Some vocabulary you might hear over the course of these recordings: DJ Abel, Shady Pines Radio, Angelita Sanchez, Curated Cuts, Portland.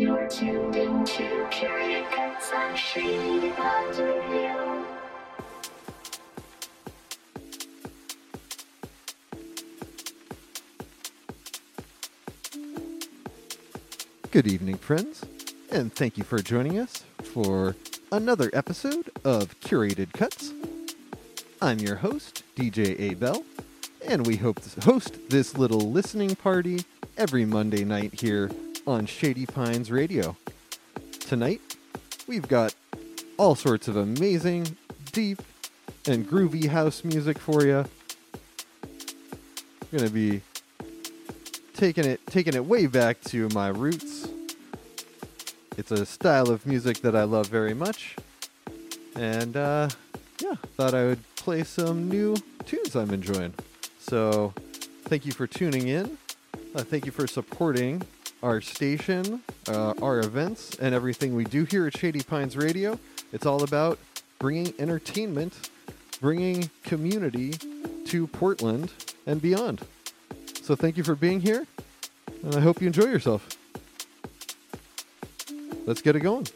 You're tuned into Curated Cuts on Shady Pines Radio. Good evening, friends, and thank you for joining us for another episode of Curated Cuts. I'm your host, DJ Abel, and we hope to host this little listening party every Monday night here on Shady Pines Radio. Tonight, we've got all sorts of amazing, deep, and groovy house music for you. I'm gonna be taking it way back to my roots. It's a style of music that I love very much, and thought I would play some new tunes I'm enjoying. So, thank you for tuning in. Thank you for supporting our station, our events, and everything we do here at Shady Pines Radio. It's all about bringing entertainment, bringing community to Portland and beyond. So thank you for being here, and I hope you enjoy yourself. Let's get it going.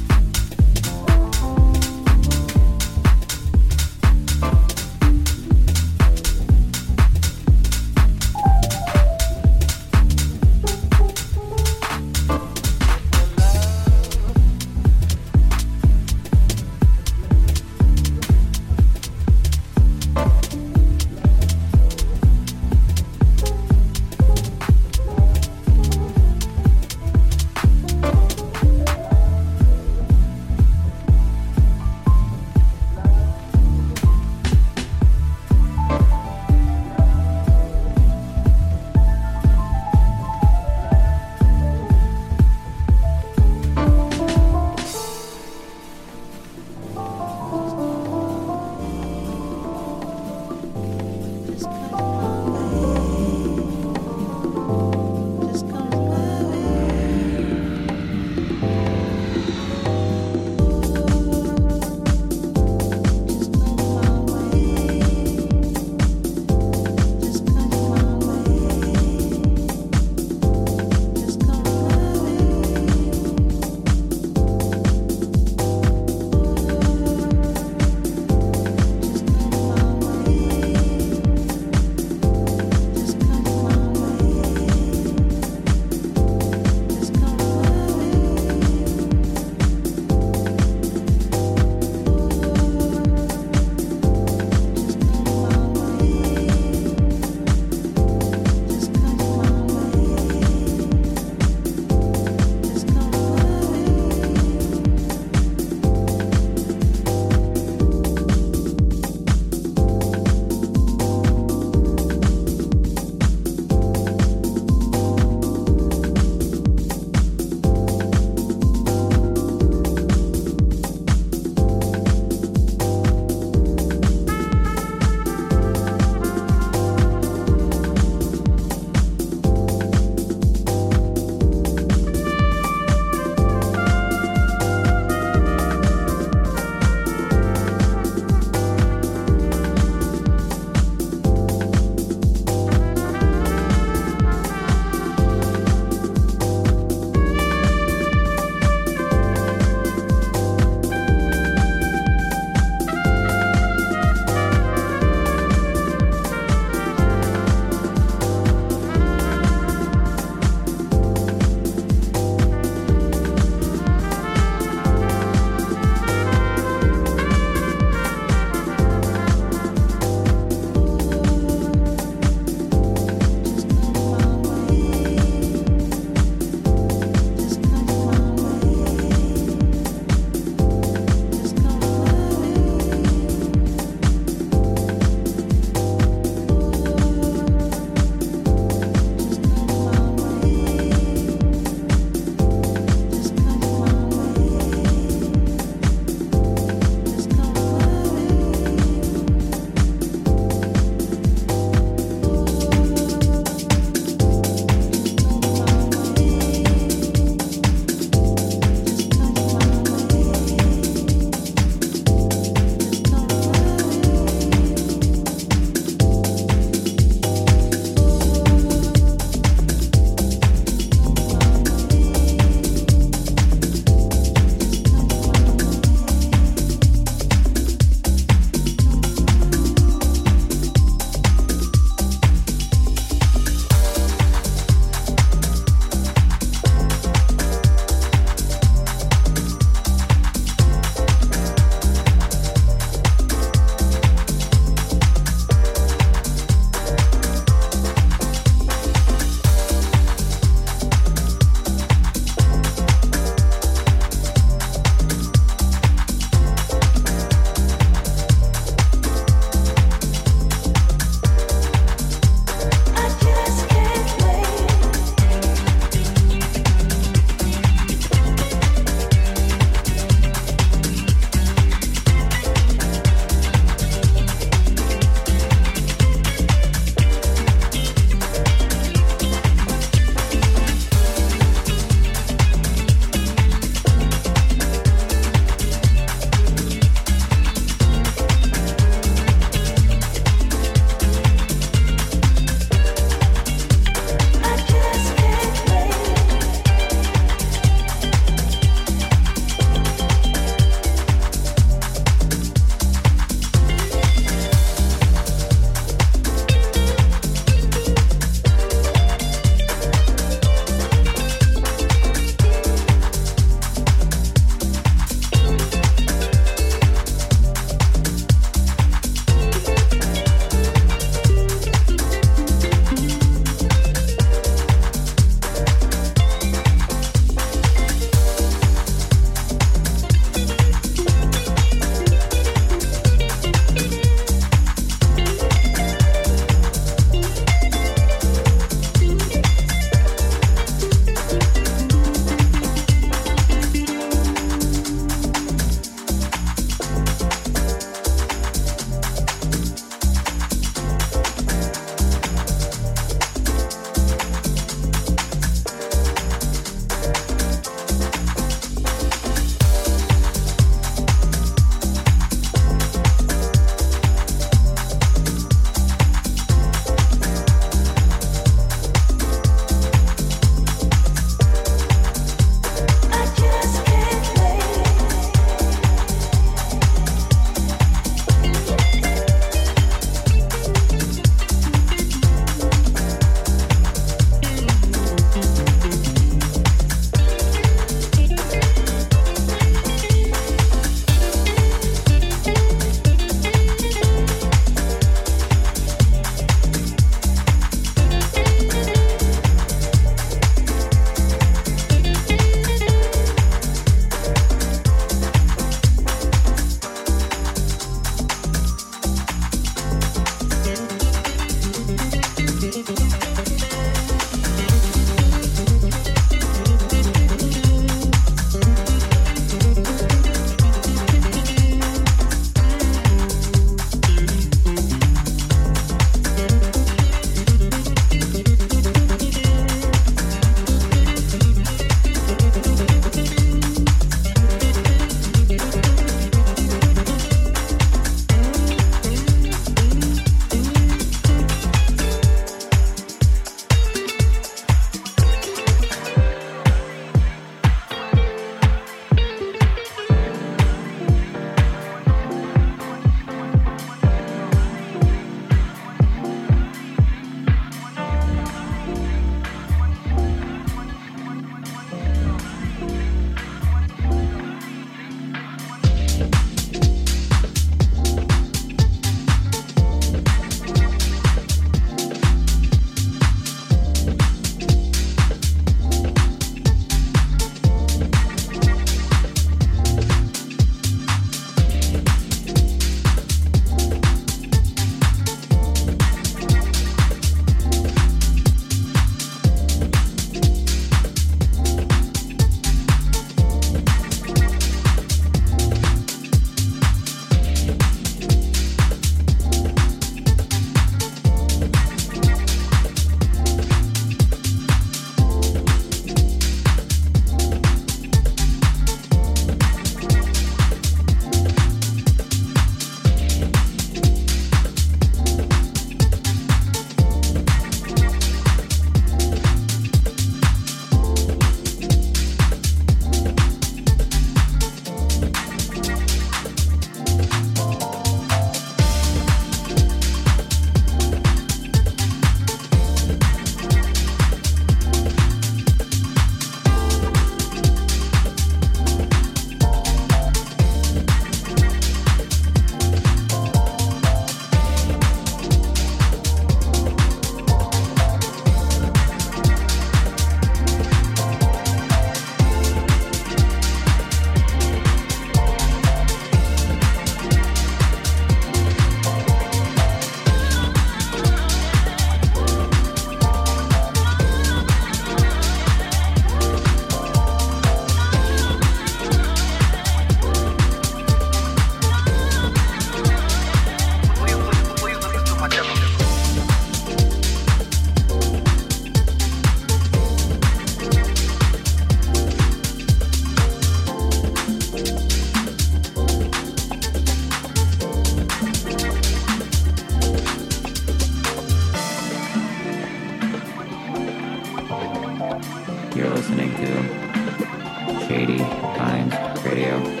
You're listening to Shady Pines Radio.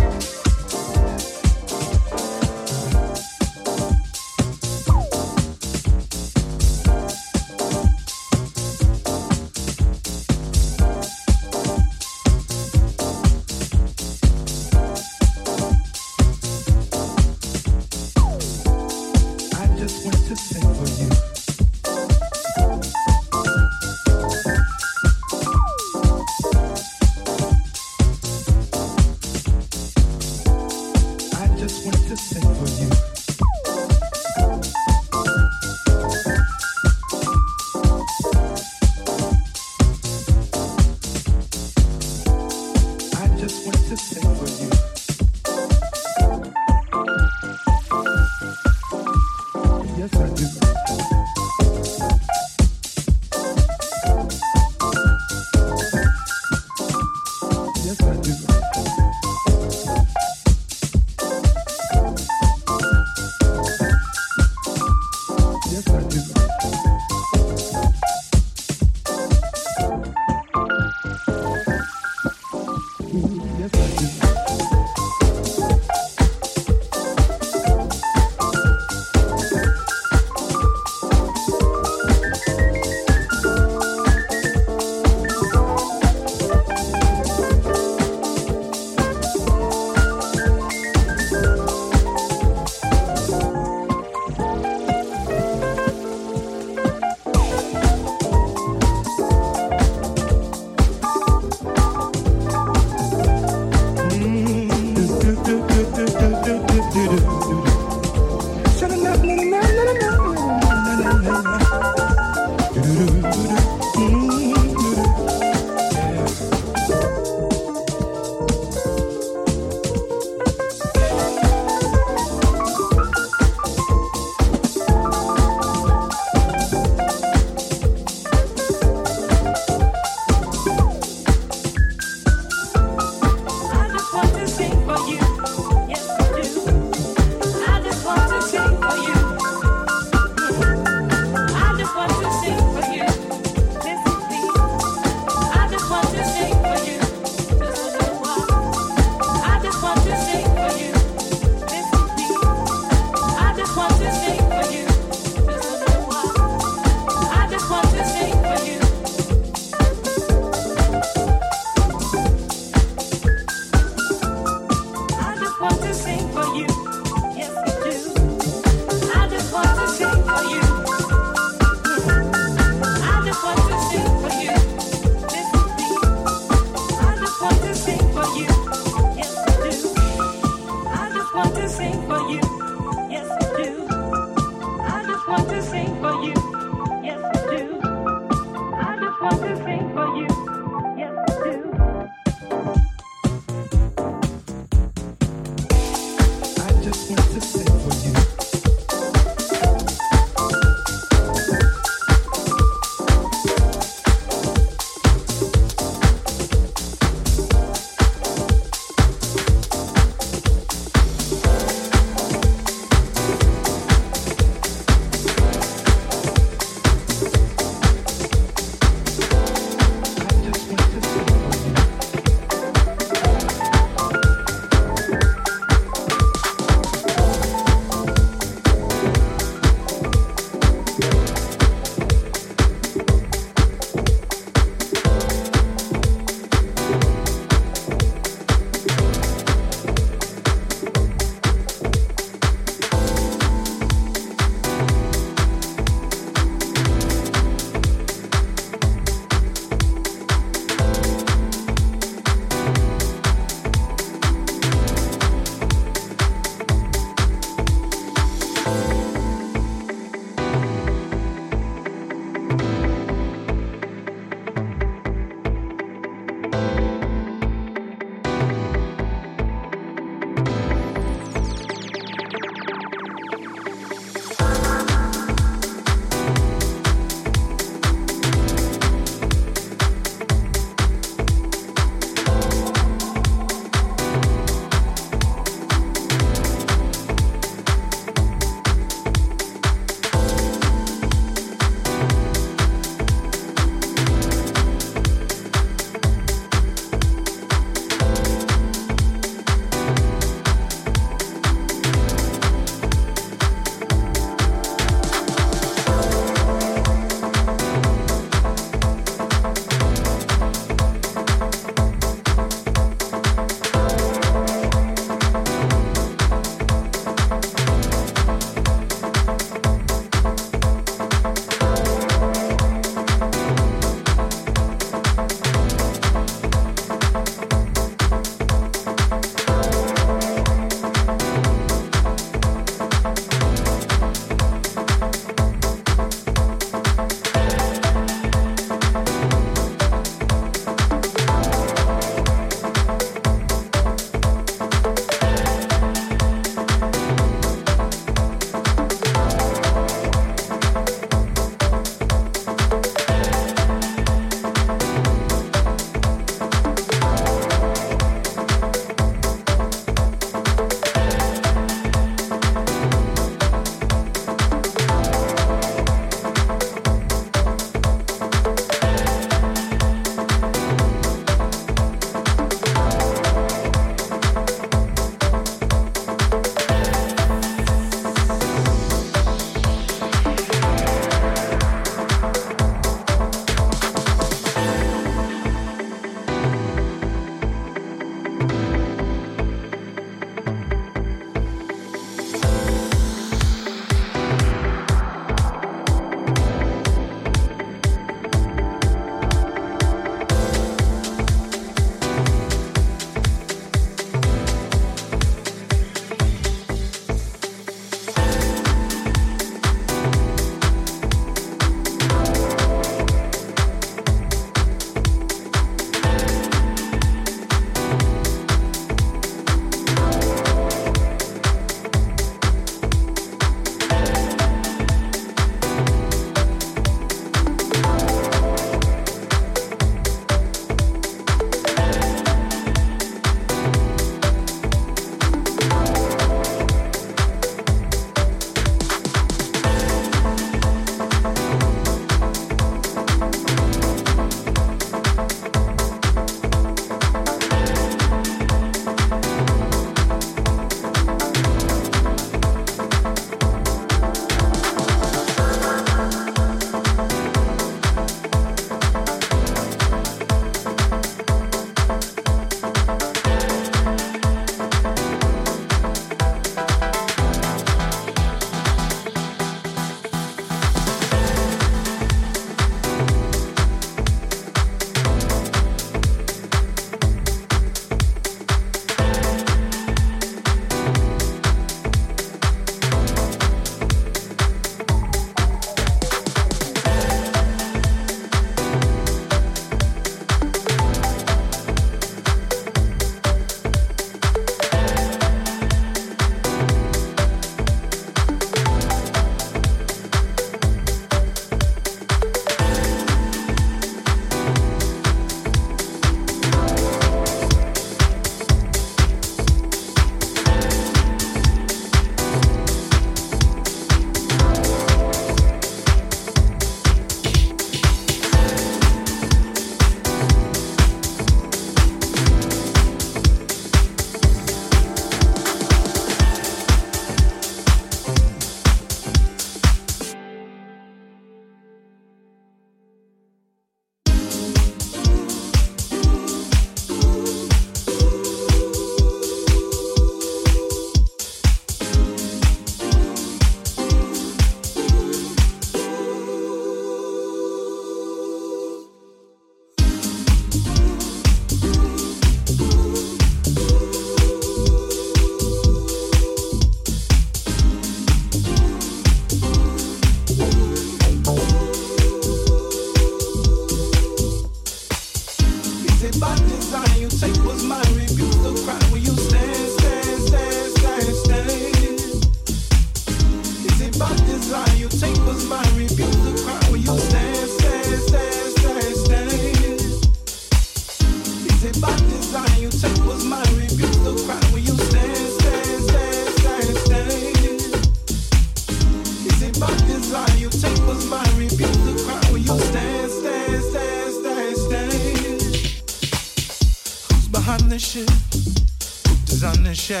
is on the shade.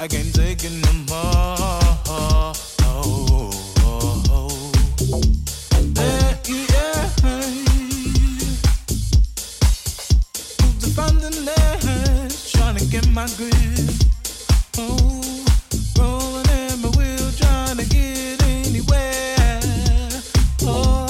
I can't take it no more. Hey, yeah, hey. Who's the finding last? Trying to get my grip. Oh, rolling in my wheel, trying to get anywhere. Oh.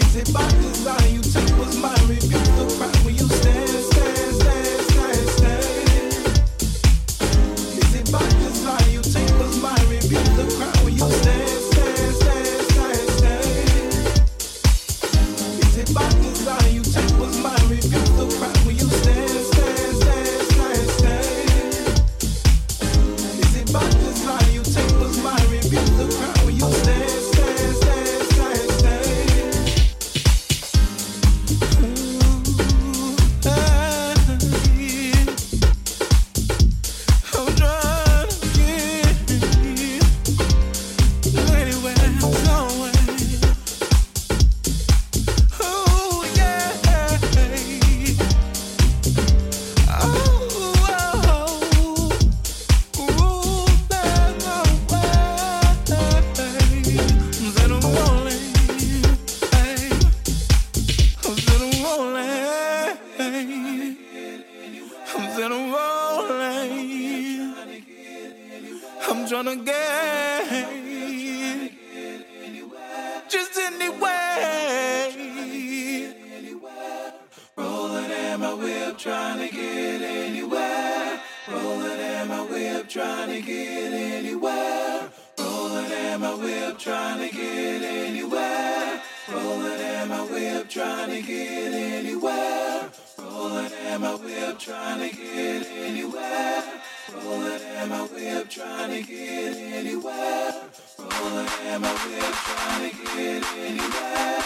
Is it by design you take what's mine? Refuse to cry when you stand. Is it by design you take what's mine? Refuse to cry when you stand. Is it by design you take what's mine? Refuse to cry when you stand. Is it by design you take what's mine? Refuse to cry when you stand. I'm trying to get anywhere, somewhere. Ooh, yeah. Oh, ooh, there's no way that I won't leave. That I won't leave. I'm tryna get just anywhere. Rolling in my whip, trying to get anywhere. Rolling in my whip, trying to get anywhere. Rolling in my whip, trying to get anywhere. Rolling in my whip, trying to get anywhere. Rolling in my whip, trying to get anywhere.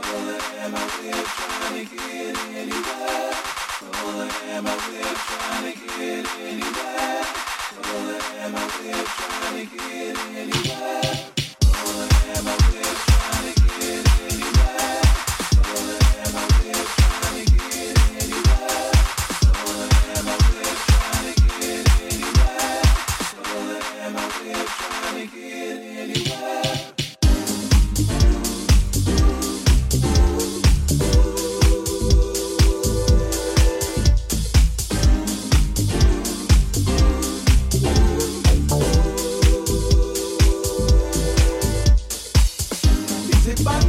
Rolling in my whip, trying to get anywhere. Rolling in my whip, trying to get anywhere. Rolling in my whip, trying to get anywhere. Rolling in my whip, trying to get anywhere. Rolling in my whip, trying to get anywhere. Rolling in my whip, trying to get anywhere. Rolling in my whip, trying to get anywhere. Rolling in my whip, trying to get anywhere. Rolling in my whip, trying to get anywhere. Is it by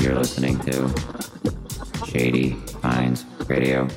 You're listening to Shady Pines Radio.